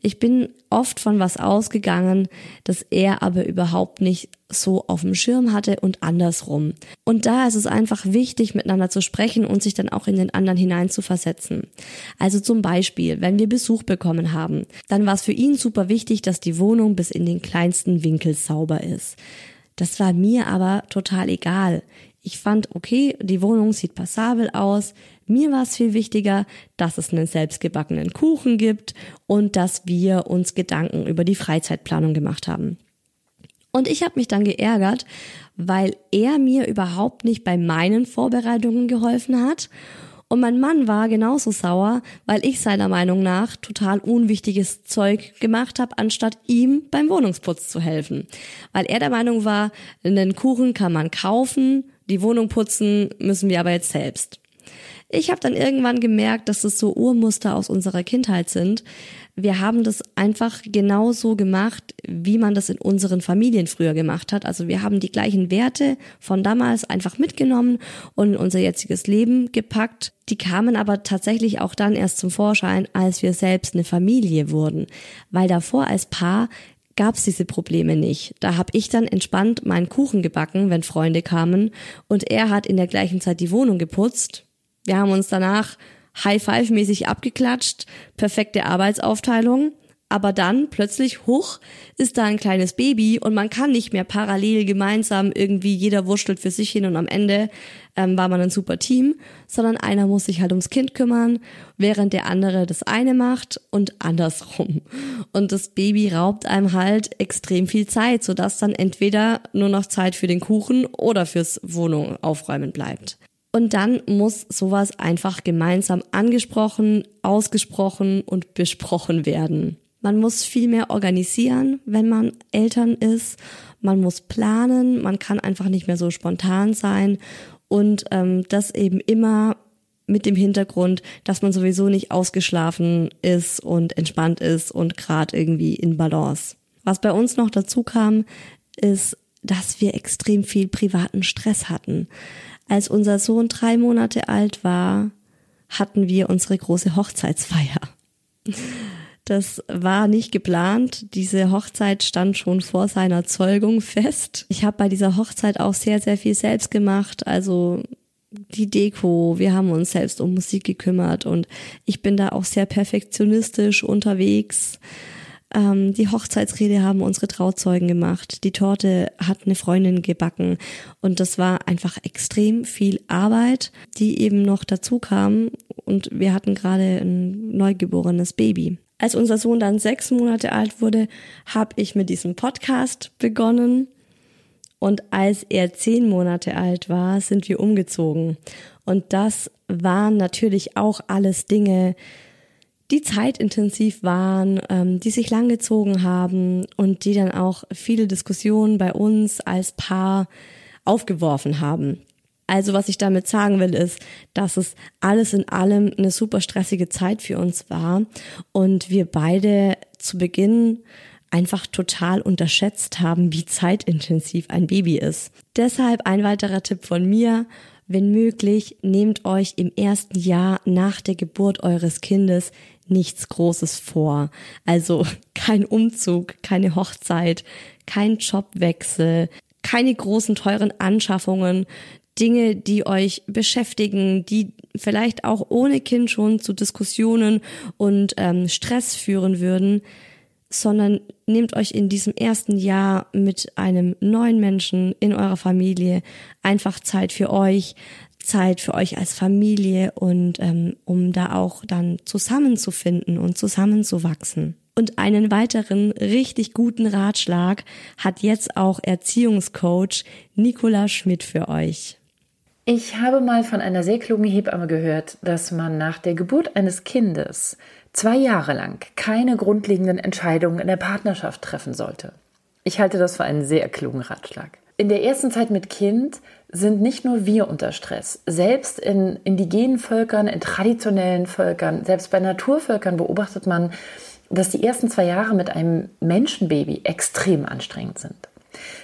Ich bin oft von was ausgegangen, das er aber überhaupt nicht so auf dem Schirm hatte und andersrum. Und da ist es einfach wichtig, miteinander zu sprechen und sich dann auch in den anderen hineinzuversetzen. Also zum Beispiel, wenn wir Besuch bekommen haben, dann war es für ihn super wichtig, dass die Wohnung bis in den kleinsten Winkel sauber ist. Das war mir aber total egal. Ich fand, okay, die Wohnung sieht passabel aus. Mir war es viel wichtiger, dass es einen selbstgebackenen Kuchen gibt und dass wir uns Gedanken über die Freizeitplanung gemacht haben. Und ich habe mich dann geärgert, weil er mir überhaupt nicht bei meinen Vorbereitungen geholfen hat. Und mein Mann war genauso sauer, weil ich seiner Meinung nach total unwichtiges Zeug gemacht habe, anstatt ihm beim Wohnungsputz zu helfen. Weil er der Meinung war, einen Kuchen kann man kaufen, die Wohnung putzen müssen wir aber jetzt selbst. Ich habe dann irgendwann gemerkt, dass das so Urmuster aus unserer Kindheit sind. Wir haben das einfach genau so gemacht, wie man das in unseren Familien früher gemacht hat. Also wir haben die gleichen Werte von damals einfach mitgenommen und in unser jetziges Leben gepackt. Die kamen aber tatsächlich auch dann erst zum Vorschein, als wir selbst eine Familie wurden. Weil davor als Paar gab es diese Probleme nicht. Da habe ich dann entspannt meinen Kuchen gebacken, wenn Freunde kamen, und er hat in der gleichen Zeit die Wohnung geputzt. Wir haben uns danach High-Five-mäßig abgeklatscht, perfekte Arbeitsaufteilung. Aber dann plötzlich, huch, ist da ein kleines Baby und man kann nicht mehr parallel gemeinsam irgendwie, jeder wurschtelt für sich hin und am Ende war man ein super Team, sondern einer muss sich halt ums Kind kümmern, während der andere das eine macht und andersrum. Und das Baby raubt einem halt extrem viel Zeit, sodass dann entweder nur noch Zeit für den Kuchen oder fürs Wohnung aufräumen bleibt. Und dann muss sowas einfach gemeinsam angesprochen, ausgesprochen und besprochen werden. Man muss viel mehr organisieren, wenn man Eltern ist. Man muss planen, man kann einfach nicht mehr so spontan sein. Und das eben immer mit dem Hintergrund, dass man sowieso nicht ausgeschlafen ist und entspannt ist und gerade irgendwie in Balance. Was bei uns noch dazu kam, ist, dass wir extrem viel privaten Stress hatten. Als unser Sohn 3 Monate alt war, hatten wir unsere große Hochzeitsfeier. Das war nicht geplant. Diese Hochzeit stand schon vor seiner Zeugung fest. Ich habe bei dieser Hochzeit auch sehr, sehr viel selbst gemacht. Also die Deko, wir haben uns selbst um Musik gekümmert und ich bin da auch sehr perfektionistisch unterwegs. Die Hochzeitsrede haben unsere Trauzeugen gemacht, die Torte hat eine Freundin gebacken und das war einfach extrem viel Arbeit, die eben noch dazu kam und wir hatten gerade ein neugeborenes Baby. Als unser Sohn dann 6 Monate alt wurde, habe ich mit diesem Podcast begonnen und als er 10 Monate alt war, sind wir umgezogen und das waren natürlich auch alles Dinge, die zeitintensiv waren, die sich langgezogen haben und die dann auch viele Diskussionen bei uns als Paar aufgeworfen haben. Also was ich damit sagen will, ist, dass es alles in allem eine super stressige Zeit für uns war und wir beide zu Beginn einfach total unterschätzt haben, wie zeitintensiv ein Baby ist. Deshalb ein weiterer Tipp von mir: Wenn möglich, nehmt euch im ersten Jahr nach der Geburt eures Kindes nichts Großes vor. Also kein Umzug, keine Hochzeit, kein Jobwechsel, keine großen teuren Anschaffungen, Dinge, die euch beschäftigen, die vielleicht auch ohne Kind schon zu Diskussionen und Stress führen würden, sondern nehmt euch in diesem ersten Jahr mit einem neuen Menschen in eurer Familie einfach Zeit für euch als Familie und um da auch dann zusammenzufinden und zusammenzuwachsen. Und einen weiteren richtig guten Ratschlag hat jetzt auch Erziehungscoach Nicola Schmidt für euch. Ich habe mal von einer sehr klugen Hebamme gehört, dass man nach der Geburt eines Kindes 2 Jahre lang keine grundlegenden Entscheidungen in der Partnerschaft treffen sollte. Ich halte das für einen sehr klugen Ratschlag. In der ersten Zeit mit Kind sind nicht nur wir unter Stress. Selbst in indigenen Völkern, in traditionellen Völkern, selbst bei Naturvölkern beobachtet man, dass die ersten 2 Jahre mit einem Menschenbaby extrem anstrengend sind.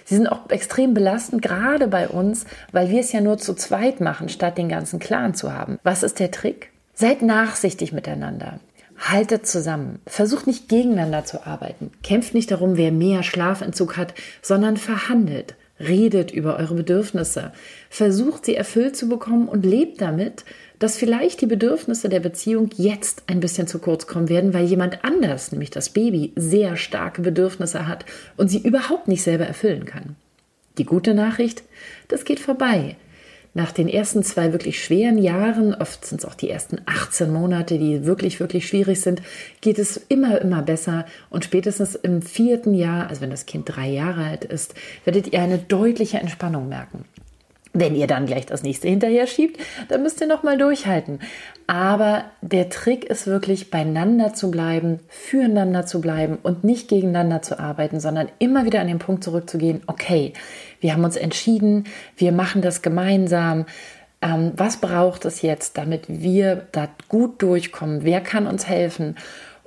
Sie sind auch extrem belastend, gerade bei uns, weil wir es ja nur zu zweit machen, statt den ganzen Clan zu haben. Was ist der Trick? Seid nachsichtig miteinander. Haltet zusammen. Versucht nicht gegeneinander zu arbeiten. Kämpft nicht darum, wer mehr Schlafentzug hat, sondern verhandelt. Redet über eure Bedürfnisse. Versucht, sie erfüllt zu bekommen und lebt damit, dass vielleicht die Bedürfnisse der Beziehung jetzt ein bisschen zu kurz kommen werden, weil jemand anders, nämlich das Baby, sehr starke Bedürfnisse hat und sie überhaupt nicht selber erfüllen kann. Die gute Nachricht, das geht vorbei. Nach den ersten 2 wirklich schweren Jahren, oft sind es auch die ersten 18 Monate, die wirklich, wirklich schwierig sind, geht es immer, immer besser. Und spätestens im 4. Jahr, also wenn das Kind 3 Jahre alt ist, werdet ihr eine deutliche Entspannung merken. Wenn ihr dann gleich das nächste hinterher schiebt, dann müsst ihr nochmal durchhalten. Aber der Trick ist wirklich, beieinander zu bleiben, füreinander zu bleiben und nicht gegeneinander zu arbeiten, sondern immer wieder an den Punkt zurückzugehen, okay, wir haben uns entschieden, wir machen das gemeinsam. Was braucht es jetzt, damit wir da gut durchkommen? Wer kann uns helfen?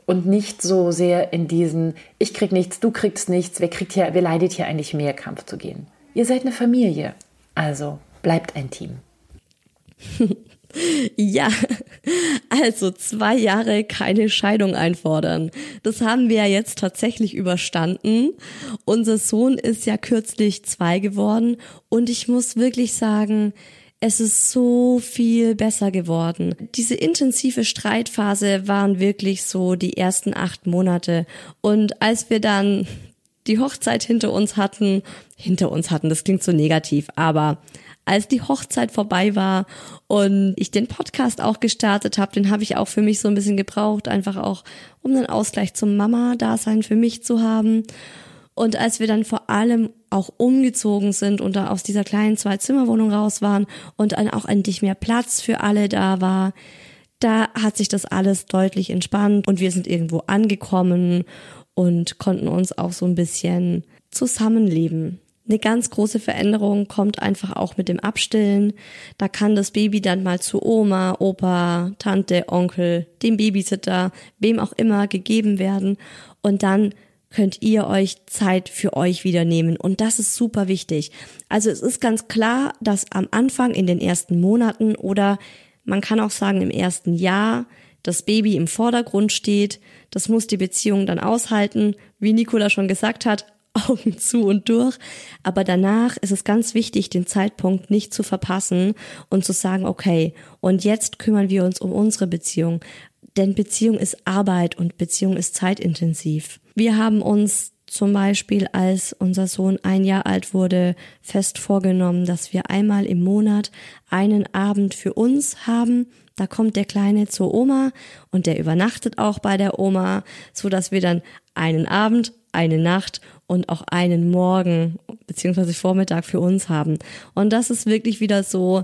Und nicht so sehr in diesen, ich krieg nichts, du kriegst nichts, wer leidet hier eigentlich mehr Kampf zu gehen? Ihr seid eine Familie. Also, bleibt ein Team. Ja, also 2 Jahre keine Scheidung einfordern. Das haben wir ja jetzt tatsächlich überstanden. Unser Sohn ist ja kürzlich 2 geworden und ich muss wirklich sagen, es ist so viel besser geworden. Diese intensive Streitphase waren wirklich so die ersten 8 Monate und als wir dann die Hochzeit hinter uns hatten, das klingt so negativ, aber als die Hochzeit vorbei war und ich den Podcast auch gestartet habe, den habe ich auch für mich so ein bisschen gebraucht, einfach auch, um einen Ausgleich zum Mama-Dasein für mich zu haben. Und als wir dann vor allem auch umgezogen sind und da aus dieser kleinen 2-Zimmer-Wohnung raus waren und dann auch endlich mehr Platz für alle da war, da hat sich das alles deutlich entspannt und wir sind irgendwo angekommen und konnten uns auch so ein bisschen zusammenleben. Eine ganz große Veränderung kommt einfach auch mit dem Abstillen. Da kann das Baby dann mal zu Oma, Opa, Tante, Onkel, dem Babysitter, wem auch immer gegeben werden. Und dann könnt ihr euch Zeit für euch wieder nehmen. Und das ist super wichtig. Also es ist ganz klar, dass am Anfang in den ersten Monaten oder man kann auch sagen im ersten Jahr, das Baby im Vordergrund steht, das muss die Beziehung dann aushalten, wie Nicola schon gesagt hat, Augen zu und durch. Aber danach ist es ganz wichtig, den Zeitpunkt nicht zu verpassen und zu sagen, okay, und jetzt kümmern wir uns um unsere Beziehung. Denn Beziehung ist Arbeit und Beziehung ist zeitintensiv. Wir haben uns zum Beispiel, als unser Sohn 1 Jahr alt wurde, fest vorgenommen, dass wir einmal im Monat einen Abend für uns haben. Da kommt der Kleine zur Oma und der übernachtet auch bei der Oma, so dass wir dann einen Abend, eine Nacht und auch einen Morgen bzw. Vormittag für uns haben. Und das ist wirklich wieder so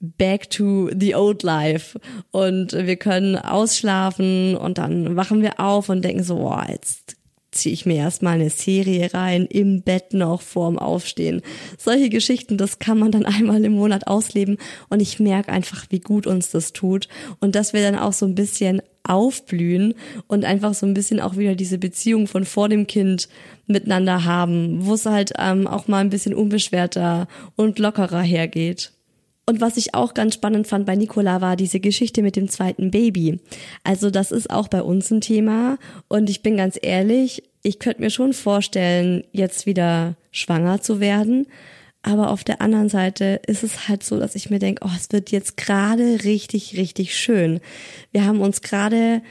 back to the old life. Und wir können ausschlafen und dann wachen wir auf und denken so, boah, jetzt ziehe ich mir erstmal eine Serie rein, im Bett noch vorm Aufstehen. Solche Geschichten, das kann man dann einmal im Monat ausleben und ich merke einfach, wie gut uns das tut und dass wir dann auch so ein bisschen aufblühen und einfach so ein bisschen auch wieder diese Beziehung von vor dem Kind miteinander haben, wo es halt auch mal ein bisschen unbeschwerter und lockerer hergeht. Und was ich auch ganz spannend fand bei Nicola war diese Geschichte mit dem 2. Baby. Also das ist auch bei uns ein Thema und ich bin ganz ehrlich, ich könnte mir schon vorstellen, jetzt wieder schwanger zu werden. Aber auf der anderen Seite ist es halt so, dass ich mir denke, oh, es wird jetzt gerade richtig, richtig schön. Wir haben uns gerade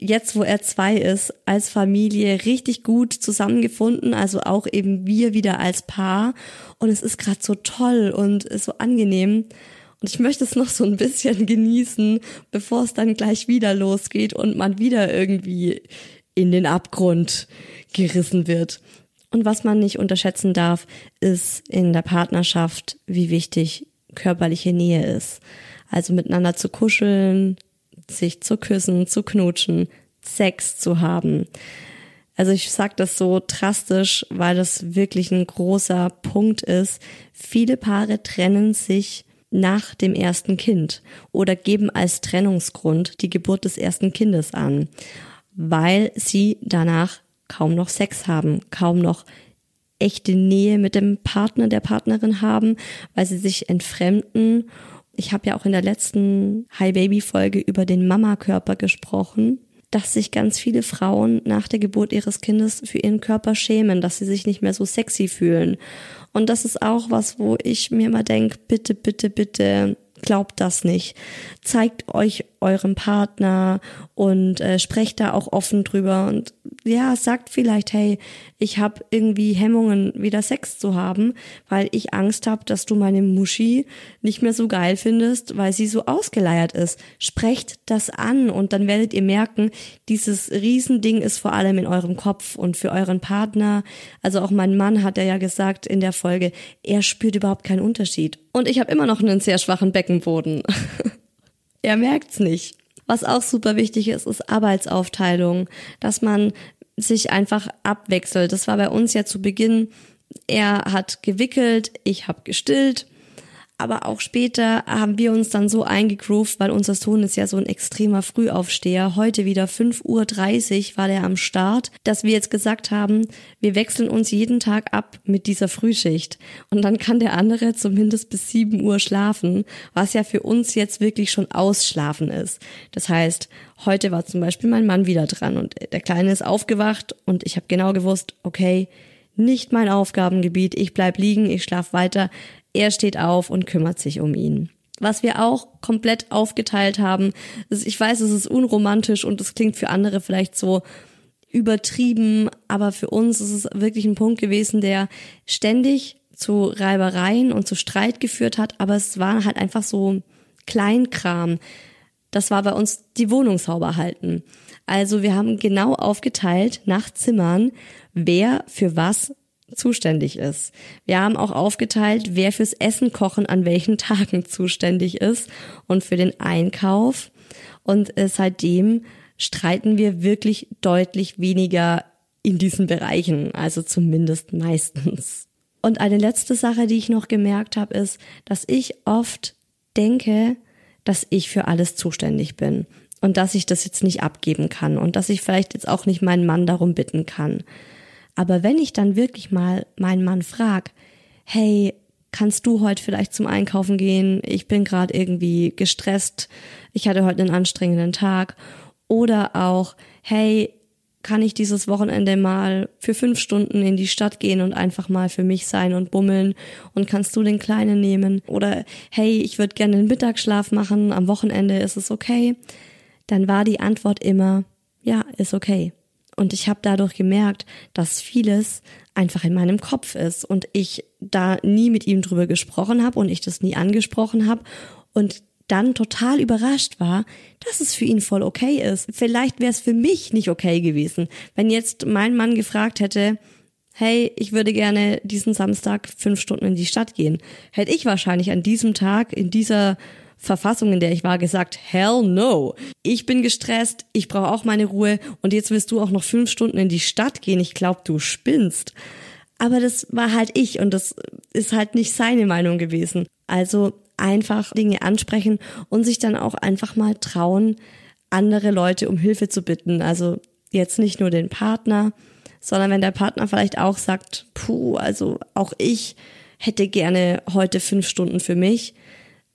jetzt, wo er 2 ist, als Familie richtig gut zusammengefunden, also auch eben wir wieder als Paar und es ist gerade so toll und ist so angenehm und ich möchte es noch so ein bisschen genießen, bevor es dann gleich wieder losgeht und man wieder irgendwie in den Abgrund gerissen wird. Und was man nicht unterschätzen darf, ist in der Partnerschaft, wie wichtig körperliche Nähe ist, also miteinander zu kuscheln, sich zu küssen, zu knutschen, Sex zu haben. Also ich sage das so drastisch, weil das wirklich ein großer Punkt ist. Viele Paare trennen sich nach dem ersten Kind oder geben als Trennungsgrund die Geburt des ersten Kindes an, weil sie danach kaum noch Sex haben, kaum noch echte Nähe mit dem Partner, der Partnerin haben, weil sie sich entfremden. Ich habe ja auch in der letzten Hi-Baby-Folge über den Mama-Körper gesprochen, dass sich ganz viele Frauen nach der Geburt ihres Kindes für ihren Körper schämen, dass sie sich nicht mehr so sexy fühlen. Und das ist auch was, wo ich mir immer denke, bitte, bitte, bitte, glaubt das nicht. Zeigt euch eurem Partner und sprecht da auch offen drüber und ja, sagt vielleicht, hey, ich habe irgendwie Hemmungen, wieder Sex zu haben, weil ich Angst habe, dass du meine Muschi nicht mehr so geil findest, weil sie so ausgeleiert ist. Sprecht das an und dann werdet ihr merken, dieses Riesending ist vor allem in eurem Kopf und für euren Partner. Also auch mein Mann hat er ja gesagt in der Folge, er spürt überhaupt keinen Unterschied. Und ich habe immer noch einen sehr schwachen Beckenboden. Er merkt's nicht. Was auch super wichtig ist, ist Arbeitsaufteilung, dass man sich einfach abwechselt. Das war bei uns ja zu Beginn, er hat gewickelt, ich habe gestillt, aber auch später haben wir uns dann so eingegroovt, weil unser Sohn ist ja so ein extremer Frühaufsteher, heute wieder 5.30 Uhr war der am Start, dass wir jetzt gesagt haben, wir wechseln uns jeden Tag ab mit dieser Frühschicht und dann kann der andere zumindest bis 7 Uhr schlafen, was ja für uns jetzt wirklich schon ausschlafen ist. Das heißt, heute war zum Beispiel mein Mann wieder dran und der Kleine ist aufgewacht und ich habe genau gewusst, okay, nicht mein Aufgabengebiet, ich bleib liegen, ich schlaf weiter. Er steht auf und kümmert sich um ihn. Was wir auch komplett aufgeteilt haben, ist, ich weiß, es ist unromantisch und es klingt für andere vielleicht so übertrieben, aber für uns ist es wirklich ein Punkt gewesen, der ständig zu Reibereien und zu Streit geführt hat, aber es war halt einfach so Kleinkram. Das war bei uns die Wohnung sauber halten. Also wir haben genau aufgeteilt nach Zimmern, wer für was zuständig ist. Wir haben auch aufgeteilt, wer fürs Essen kochen an welchen Tagen zuständig ist und für den Einkauf. Und seitdem streiten wir wirklich deutlich weniger in diesen Bereichen, also zumindest meistens. Und eine letzte Sache, die ich noch gemerkt habe, ist, dass ich oft denke, dass ich für alles zuständig bin und dass ich das jetzt nicht abgeben kann und dass ich vielleicht jetzt auch nicht meinen Mann darum bitten kann. Aber wenn ich dann wirklich mal meinen Mann frage, hey, kannst du heute vielleicht zum Einkaufen gehen? Ich bin gerade irgendwie gestresst, ich hatte heute einen anstrengenden Tag. Oder auch, hey, kann ich dieses Wochenende mal für 5 Stunden in die Stadt gehen und einfach mal für mich sein und bummeln? Und kannst du den Kleinen nehmen? Oder hey, ich würde gerne den Mittagsschlaf machen, am Wochenende, ist es okay? Dann war die Antwort immer, ja, ist okay. Und ich habe dadurch gemerkt, dass vieles einfach in meinem Kopf ist und ich da nie mit ihm drüber gesprochen habe und ich das nie angesprochen habe und dann total überrascht war, dass es für ihn voll okay ist. Vielleicht wäre es für mich nicht okay gewesen, wenn jetzt mein Mann gefragt hätte, hey, ich würde gerne diesen Samstag 5 Stunden in die Stadt gehen. Hätte ich wahrscheinlich an diesem Tag in dieser Verfassung, in der ich war, gesagt, hell no. Ich bin gestresst, ich brauche auch meine Ruhe und jetzt willst du auch noch 5 Stunden in die Stadt gehen. Ich glaube, du spinnst. Aber das war halt ich und das ist halt nicht seine Meinung gewesen. Also einfach Dinge ansprechen und sich dann auch einfach mal trauen, andere Leute um Hilfe zu bitten. Also jetzt nicht nur den Partner, sondern wenn der Partner vielleicht auch sagt, puh, also auch ich hätte gerne heute 5 Stunden für mich.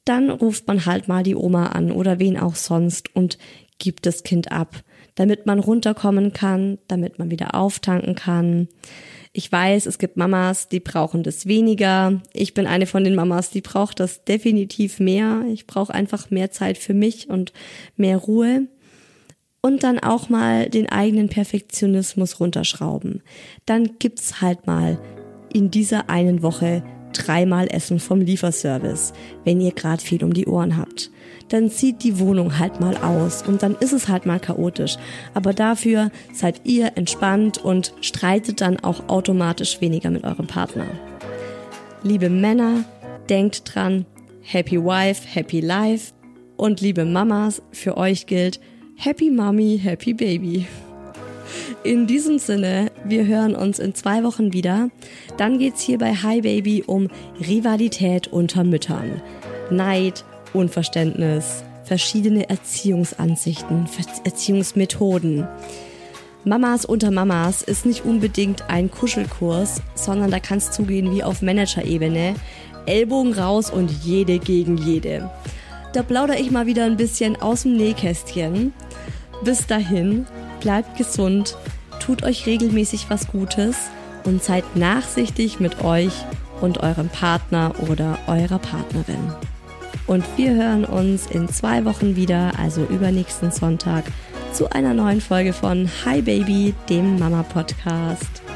Dann ruft man halt mal die Oma an oder wen auch sonst und gibt das Kind ab, damit man runterkommen kann, damit man wieder auftanken kann. Ich weiß, es gibt Mamas, die brauchen das weniger. Ich bin eine von den Mamas, die braucht das definitiv mehr. Ich brauche einfach mehr Zeit für mich und mehr Ruhe. Und dann auch mal den eigenen Perfektionismus runterschrauben. Dann gibt's halt mal in dieser einen Woche 3-mal Essen vom Lieferservice, wenn ihr gerade viel um die Ohren habt. Dann sieht die Wohnung halt mal aus und dann ist es halt mal chaotisch. Aber dafür seid ihr entspannt und streitet dann auch automatisch weniger mit eurem Partner. Liebe Männer, denkt dran, Happy Wife, Happy Life. Und liebe Mamas, für euch gilt Happy Mommy, Happy Baby. In diesem Sinne, wir hören uns in 2 Wochen wieder. Dann geht's hier bei Hi Baby um Rivalität unter Müttern. Neid, Unverständnis, verschiedene Erziehungsansichten, Erziehungsmethoden. Mamas unter Mamas ist nicht unbedingt ein Kuschelkurs, sondern da kann's zugehen wie auf Managerebene. Ellbogen raus und jede gegen jede. Da plaudere ich mal wieder ein bisschen aus dem Nähkästchen. Bis dahin, bleibt gesund, tut euch regelmäßig was Gutes und seid nachsichtig mit euch und eurem Partner oder eurer Partnerin. Und wir hören uns in 2 Wochen wieder, also übernächsten Sonntag, zu einer neuen Folge von Hi Baby, dem Mama-Podcast.